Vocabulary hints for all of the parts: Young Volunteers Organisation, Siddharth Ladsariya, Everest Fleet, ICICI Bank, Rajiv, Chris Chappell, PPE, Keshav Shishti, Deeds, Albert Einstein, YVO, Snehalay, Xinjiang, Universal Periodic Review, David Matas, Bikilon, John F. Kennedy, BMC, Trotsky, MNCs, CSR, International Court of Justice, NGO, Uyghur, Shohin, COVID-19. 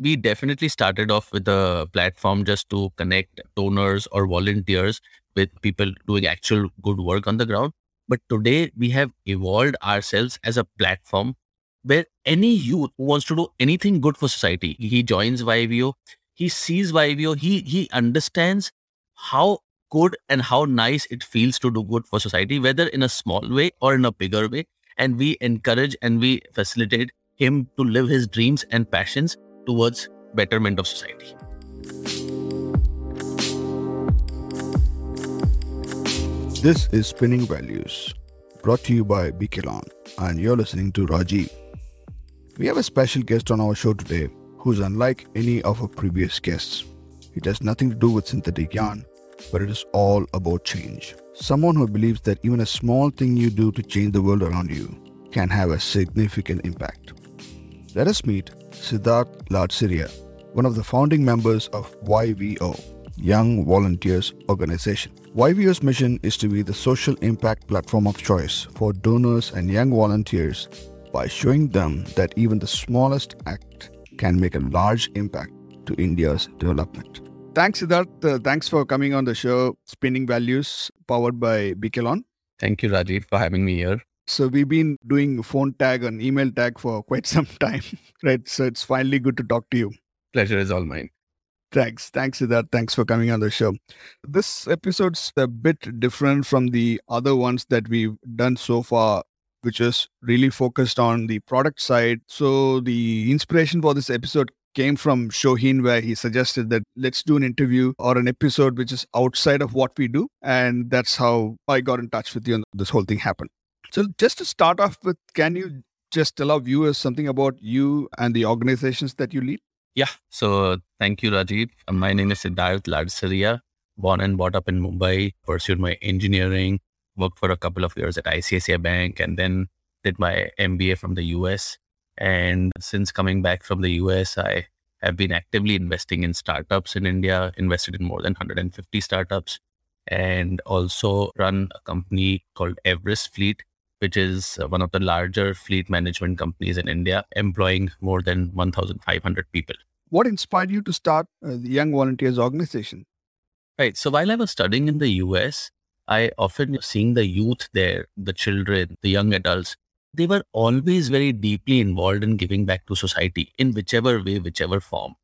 we definitely started off with a platform just to connect donors or volunteers with people doing actual good work on the ground. But today we have evolved ourselves as a platform where any youth who wants to do anything good for society, he joins YVO, he sees YVO, he understands how good and how nice it feels to do good for society, whether in a small way or in a bigger way. And we encourage and we facilitate him to live his dreams and passions towards betterment of society. This is Spinning Values, brought to you by Bikilon, and you're listening to Rajiv. We have a special guest on our show today who's unlike any of our previous guests. It has nothing to do with synthetic yarn, but it is all about change. Someone who believes that even a small thing you do to change the world around you can have a significant impact. Let us meet Siddharth Ladsariya, one of the founding members of YVO, Young Volunteers Organisation. YVO's mission is to be the social impact platform of choice for donors and young volunteers by showing them that even the smallest act can make a large impact to India's development. Thanks, Siddharth. Thanks for coming on the show, Spinning Values, powered by Bikilon. Thank you, Rajiv, for having me here. So we've been doing phone tag and email tag for quite some time, right? So it's finally good to talk to you. Pleasure is all mine. Thanks. Thanks, Siddharth. Thanks for coming on the show. This episode's a bit different from the other ones that we've done so far, which is really focused on the product side. So the inspiration for this episode came from Shohin, where he suggested that let's do an interview or an episode which is outside of what we do. And that's how I got in touch with you and this whole thing happened. So just to start off with, can you just tell our viewers something about you and the organizations that you lead? Yeah. So thank you, Rajiv. My name is Siddharth Ladsariya, born and brought up in Mumbai, pursued my engineering, worked for a couple of years at ICICI Bank, and then did my MBA from the US. And since coming back from the US, I have been actively investing in startups in India, invested in more than 150 startups, and also run a company called Everest Fleet, which is one of the larger fleet management companies in India, employing more than 1,500 people. What inspired you to start the Young Volunteers Organization? Right. So while I was studying in the US, I often seeing the youth there, the children, the young adults, they were always very deeply involved in giving back to society in whichever way, whichever form.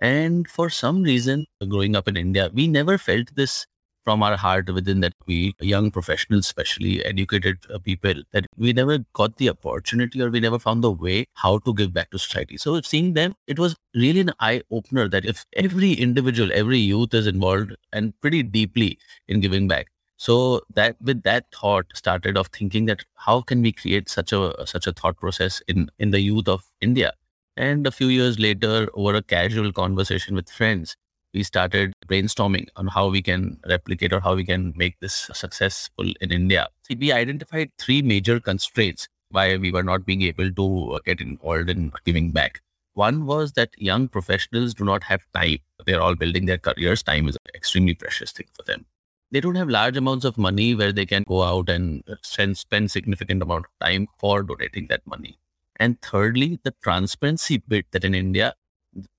And for some reason, growing up in India, we never felt this from our heart within that we, young professionals, especially educated people, that we never got the opportunity or we never found the way how to give back to society. So seeing them, it was really an eye-opener that if every individual, every youth is involved and pretty deeply in giving back. So that with that thought started of thinking that how can we create such a thought process in the youth of India? And a few years later, over a casual conversation with friends, we started brainstorming on how we can replicate or how we can make this successful in India. See, we identified three major constraints why we were not being able to get involved in giving back. One was that young professionals do not have time. They're all building their careers. Time is an extremely precious thing for them. They don't have large amounts of money where they can go out and spend significant amount of time for donating that money. And thirdly, the transparency bit that in India,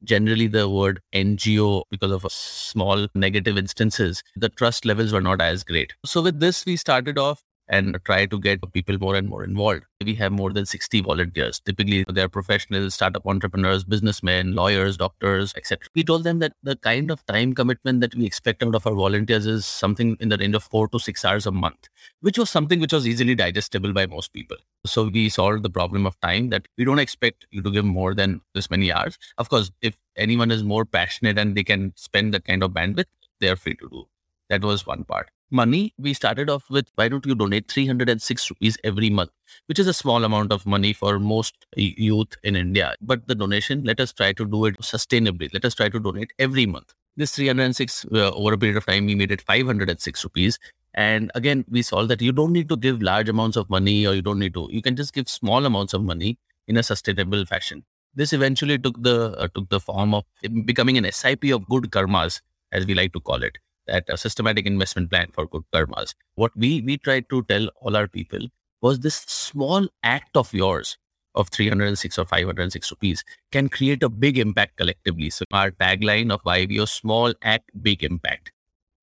generally the word NGO, because of small negative instances, the trust levels were not as great. So with this, we started off and tried to get people more and more involved. We have more than 60 volunteers. Typically, they're professionals, startup entrepreneurs, businessmen, lawyers, doctors, etc. We told them that the kind of time commitment that we expect out of our volunteers is something in the range of 4 to 6 hours a month, which was something which was easily digestible by most people. So we solved the problem of time that we don't expect you to give more than this many hours. Of course, if anyone is more passionate and they can spend that kind of bandwidth, they are free to do. That was one part. Money, we started off with, why don't you donate 306 rupees every month, which is a small amount of money for most youth in India. But the donation, let us try to do it sustainably. Let us try to donate every month. This 306, over a period of time, we made it 506 rupees. And again, we saw that you don't need to give large amounts of money or you don't need to. You can just give small amounts of money in a sustainable fashion. This eventually took the form of becoming an SIP of good karmas, as we like to call it. That a systematic investment plan for good karmas. What we tried to tell all our people was this small act of yours of 306 or 506 rupees can create a big impact collectively. So our tagline of YVO, small act, big impact.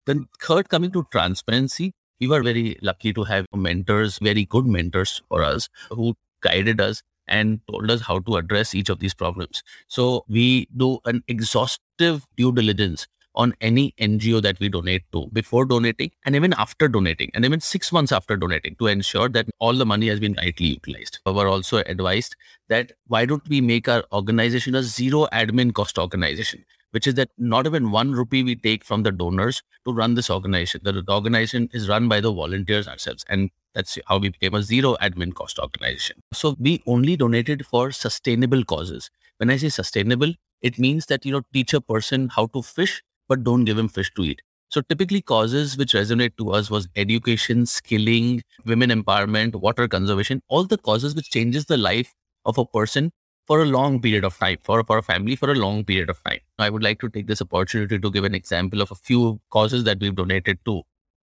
Then third, coming to transparency, we were very lucky to have mentors, very good mentors for us who guided us and told us how to address each of these problems. So we do an exhaustive due diligence on any NGO that we donate to before donating and even after donating and even 6 months after donating to ensure that all the money has been rightly utilized. We were also advised that why don't we make our organization a zero admin cost organization, which is that not even 1 rupee we take from the donors to run this organization. The organization is run by the volunteers ourselves, and that's how we became a zero admin cost organization. So we only donated for sustainable causes. When I say sustainable, it means that, you know, teach a person how to fish, but don't give him fish to eat. So typically causes which resonate to us was education, skilling, women empowerment, water conservation, all the causes which changes the life of a person for a long period of time, for a family, for a long period of time. I would like to take this opportunity to give an example of a few causes that we've donated to.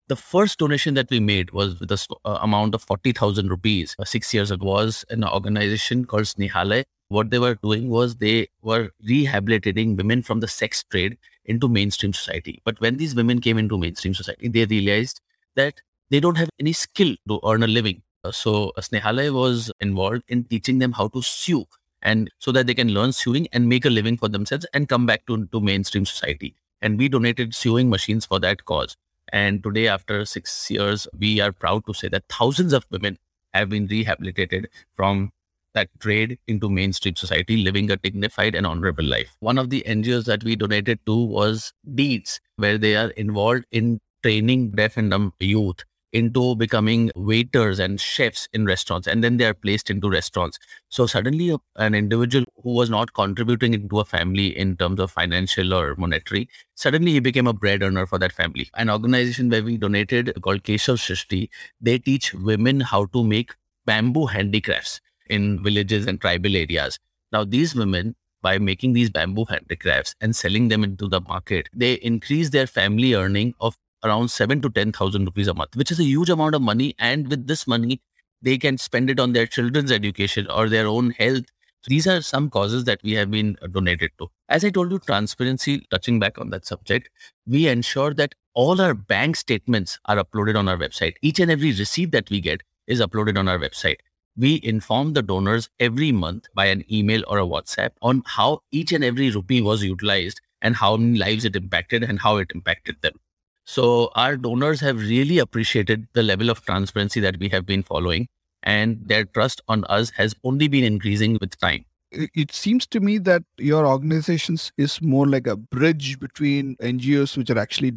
The first donation that we made was with the amount of 40,000 rupees. 6 years ago was an organization called Snehalay. What they were doing was they were rehabilitating women from the sex trade into mainstream society. But when these women came into mainstream society, they realized that they don't have any skill to earn a living. So Snehalay was involved in teaching them how to sew, and so that they can learn sewing and make a living for themselves and come back to mainstream society. And we donated sewing machines for that cause. And today, after 6 years, we are proud to say that thousands of women have been rehabilitated from that trade into mainstream society, living a dignified and honorable life. One of the NGOs that we donated to was Deeds, where they are involved in training deaf and dumb youth into becoming waiters and chefs in restaurants, and then they are placed into restaurants. So suddenly an individual who was not contributing into a family in terms of financial or monetary, suddenly he became a bread earner for that family. An organization where we donated called Keshav Shishti, they teach women how to make bamboo handicrafts in villages and tribal areas. Now these women, by making these bamboo handicrafts and selling them into the market, they increase their family earning of around 7 to 10,000 rupees a month, which is a huge amount of money. And with this money, they can spend it on their children's education or their own health. These are some causes that we have been donated to. As I told you, transparency, touching back on that subject, we ensure that all our bank statements are uploaded on our website. Each and every receipt that we get is uploaded on our website. We inform the donors every month by an email or a WhatsApp on how each and every rupee was utilized and how many lives it impacted and how it impacted them. So our donors have really appreciated the level of transparency that we have been following, and their trust on us has only been increasing with time. It seems to me that your organization is more like a bridge between NGOs which are actually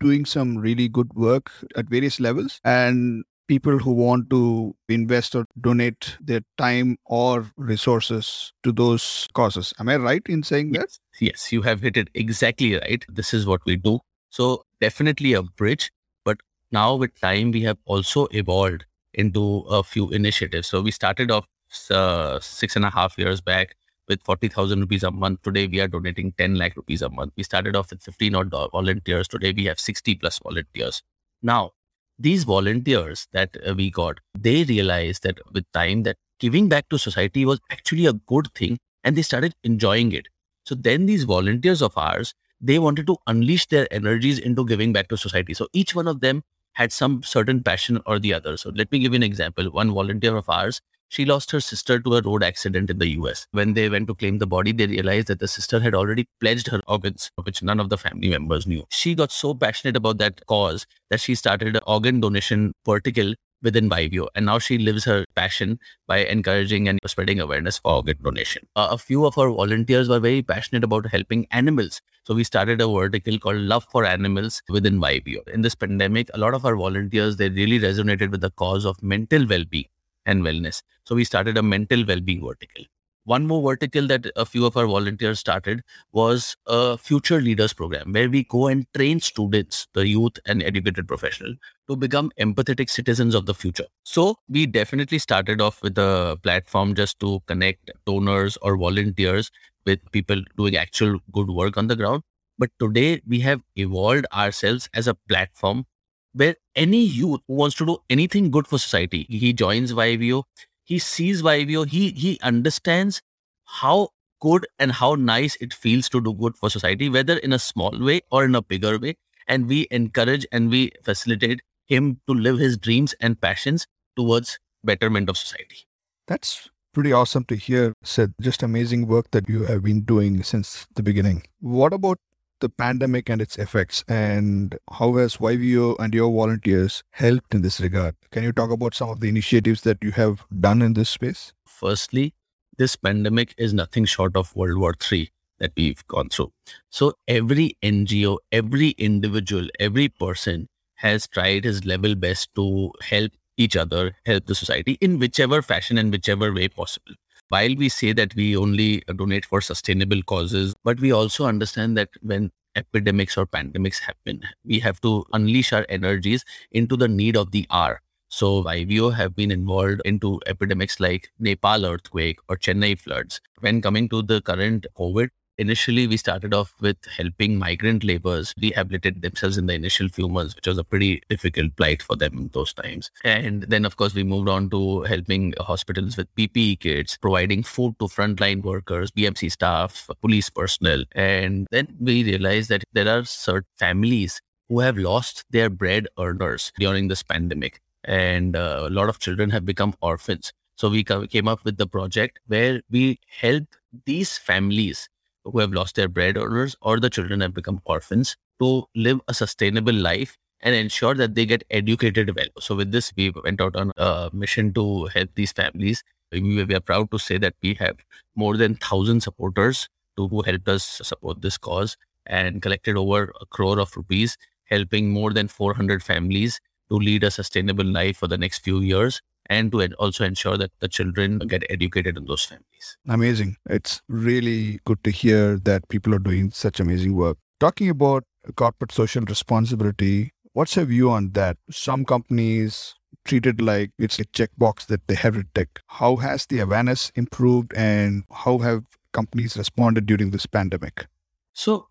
doing some really good work at various levels and people who want to invest or donate their time or resources to those causes. Am I right in saying that? Yes, you have hit it exactly right. This is what we do. So definitely a bridge, but now with time, we have also evolved into a few initiatives. So we started off 6.5 years back with 40,000 rupees a month. Today, we are donating 10 lakh rupees a month. We started off with 15 odd volunteers. Today, we have 60 plus volunteers. Now, these volunteers that we got, they realized that with time that giving back to society was actually a good thing, and they started enjoying it. So then these volunteers of ours, they wanted to unleash their energies into giving back to society. So each one of them had some certain passion or the other. So let me give you an example. One volunteer of ours, she lost her sister to a road accident in the US. When they went to claim the body, they realized that the sister had already pledged her organs, which none of the family members knew. She got so passionate about that cause that she started an organ donation vertical within YVO, and now she lives her passion by encouraging and spreading awareness for organ donation. A few of our volunteers were very passionate about helping animals. So we started a vertical called Love for Animals within YVO. In this pandemic, a lot of our volunteers, they really resonated with the cause of mental well-being and wellness. So we started a mental well-being vertical. One more vertical that a few of our volunteers started was a future leaders program where we go and train students, the youth and educated professional, to become empathetic citizens of the future. So we definitely started off with a platform just to connect donors or volunteers with people doing actual good work on the ground. But today we have evolved ourselves as a platform where any youth who wants to do anything good for society, he joins YVO. He sees YBO. He understands how good and how nice it feels to do good for society, whether in a small way or in a bigger way. And we encourage and we facilitate him to live his dreams and passions towards betterment of society. That's pretty awesome to hear, Sid. Just amazing work that you have been doing since the beginning. What about the pandemic and its effects, and how has YVO and your volunteers helped in this regard? Can you talk about some of the initiatives that you have done in this space? Firstly, this pandemic is nothing short of World War III that we've gone through. So every NGO, every individual, every person has tried his level best to help each other, help the society in whichever fashion and whichever way possible. While we say that we only donate for sustainable causes, but we also understand that when epidemics or pandemics happen, we have to unleash our energies into the need of the hour. So YVO have been involved into epidemics like Nepal earthquake or Chennai floods. When coming to the current COVID, initially we started off with helping migrant laborers rehabilitate themselves in the initial few months, which was a pretty difficult plight for them in those times. And then of course we moved on to helping hospitals with PPE kits, providing food to frontline workers, BMC staff, police personnel. And then we realized that there are certain families who have lost their bread earners during this pandemic. And a lot of children have become orphans. So we came up with the project where we helped these families who have lost their bread earners or the children have become orphans to live a sustainable life and ensure that they get educated well. So with this, we went out on a mission to help these families. We are proud to say that we have more than 1,000 supporters who helped us support this cause and collected over ₹1 crore, helping more than 400 families to lead a sustainable life for the next few years and to also ensure that the children get educated in those families. Amazing. It's really good to hear that people are doing such amazing work. Talking about corporate social responsibility, what's your view on that? Some companies treat it like it's a checkbox that they have to tick. How has the awareness improved and how have companies responded during this pandemic? So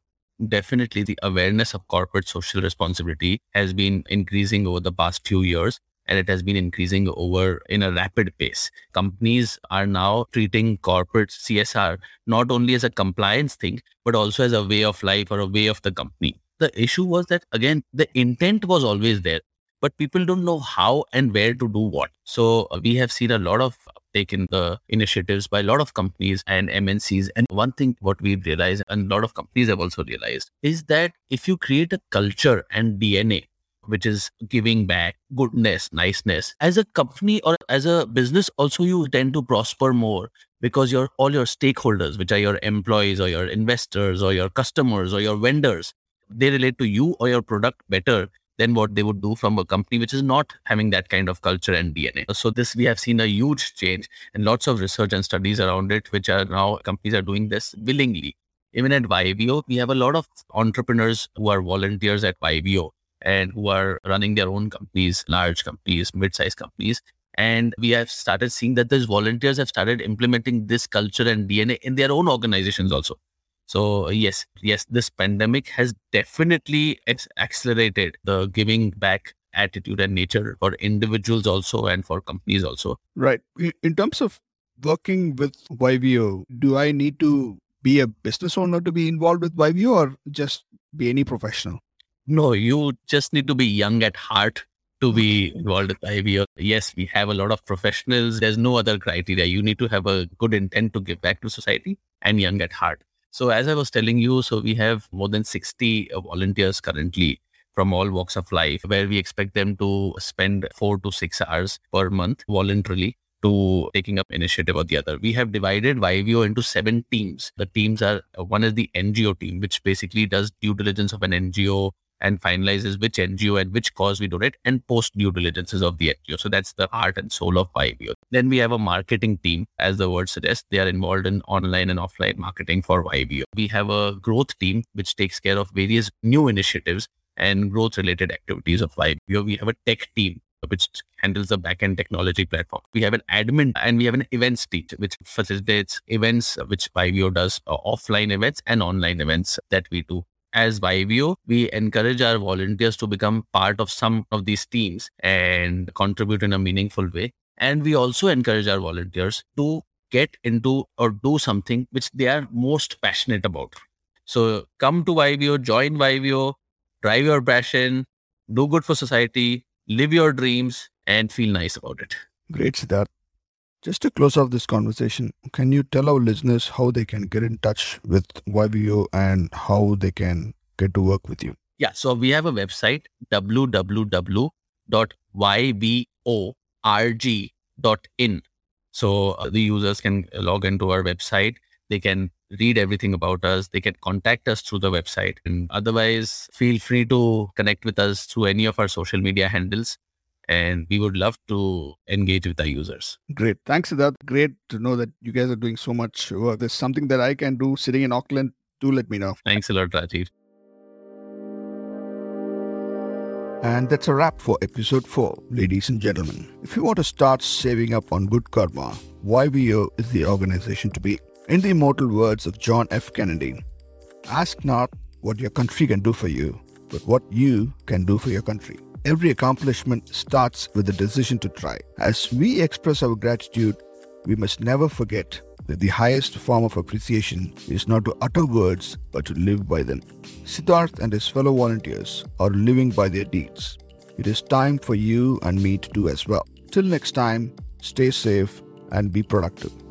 definitely the awareness of corporate social responsibility has been increasing over the past few years, and it has been increasing over in a rapid pace. Companies are now treating corporate CSR not only as a compliance thing, but also as a way of life or a way of the company. The issue was that, again, the intent was always there, but people don't know how and where to do what. So we have seen a lot of uptake in the initiatives by a lot of companies and MNCs. And one thing what we've realized, and a lot of companies have also realized, is that if you create a culture and DNA, which is giving back, goodness, niceness, as a company or as a business, also you tend to prosper more because all your stakeholders, which are your employees or your investors or your customers or your vendors, they relate to you or your product better than what they would do from a company which is not having that kind of culture and DNA. So this, we have seen a huge change and lots of research and studies around it, which are now companies are doing this willingly. Even at YVO, we have a lot of entrepreneurs who are volunteers at YVO and who are running their own companies, large companies, mid-sized companies. And we have started seeing that these volunteers have started implementing this culture and DNA in their own organizations also. So yes, this pandemic has definitely accelerated the giving back attitude and nature for individuals also and for companies also. Right. In terms of working with YVO, do I need to be a business owner to be involved with YVO or just be any professional? No, you just need to be young at heart to be involved with IVO. Yes, we have a lot of professionals. There's no other criteria. You need to have a good intent to give back to society and young at heart. So as I was telling you, so we have more than 60 volunteers currently from all walks of life, where we expect them to spend 4 to 6 hours per month voluntarily to taking up initiative or the other. We have divided YVO into 7 teams. The teams are, one is the NGO team, which basically does due diligence of an NGO and finalizes which NGO and which cause we donate and post due diligences of the NGO. So that's the heart and soul of YVO. Then we have a marketing team, as the word suggests. They are involved in online and offline marketing for YVO. We have a growth team, which takes care of various new initiatives and growth related activities of YVO. We have a tech team, which handles the back-end technology platform. We have an admin and we have an events team, which facilitates events, which YVO does, offline events and online events that we do. As YVO, we encourage our volunteers to become part of some of these teams and contribute in a meaningful way. And we also encourage our volunteers to get into or do something which they are most passionate about. So come to YVO, join YVO, drive your passion, do good for society, live your dreams, and feel nice about it. Great, Siddharth. Just to close off this conversation, can you tell our listeners how they can get in touch with YVO and how they can get to work with you? Yeah, so we have a website, www.yvorg.in. So the users can log into our website. They can read everything about us. They can contact us through the website. And otherwise, feel free to connect with us through any of our social media handles. And we would love to engage with our users. Great. Thanks, Siddharth. Great to know that you guys are doing so much work. There's something that I can do sitting in Auckland. Do let me know. Thanks a lot, Rajiv. And that's a wrap for episode 4, ladies and gentlemen. If you want to start saving up on good karma, YVO is the organization to be. In the immortal words of John F. Kennedy, ask not what your country can do for you, but what you can do for your country. Every accomplishment starts with the decision to try. As we express our gratitude, we must never forget that the highest form of appreciation is not to utter words, but to live by them. Siddharth and his fellow volunteers are living by their deeds. It is time for you and me to do as well. Till next time, stay safe and be productive.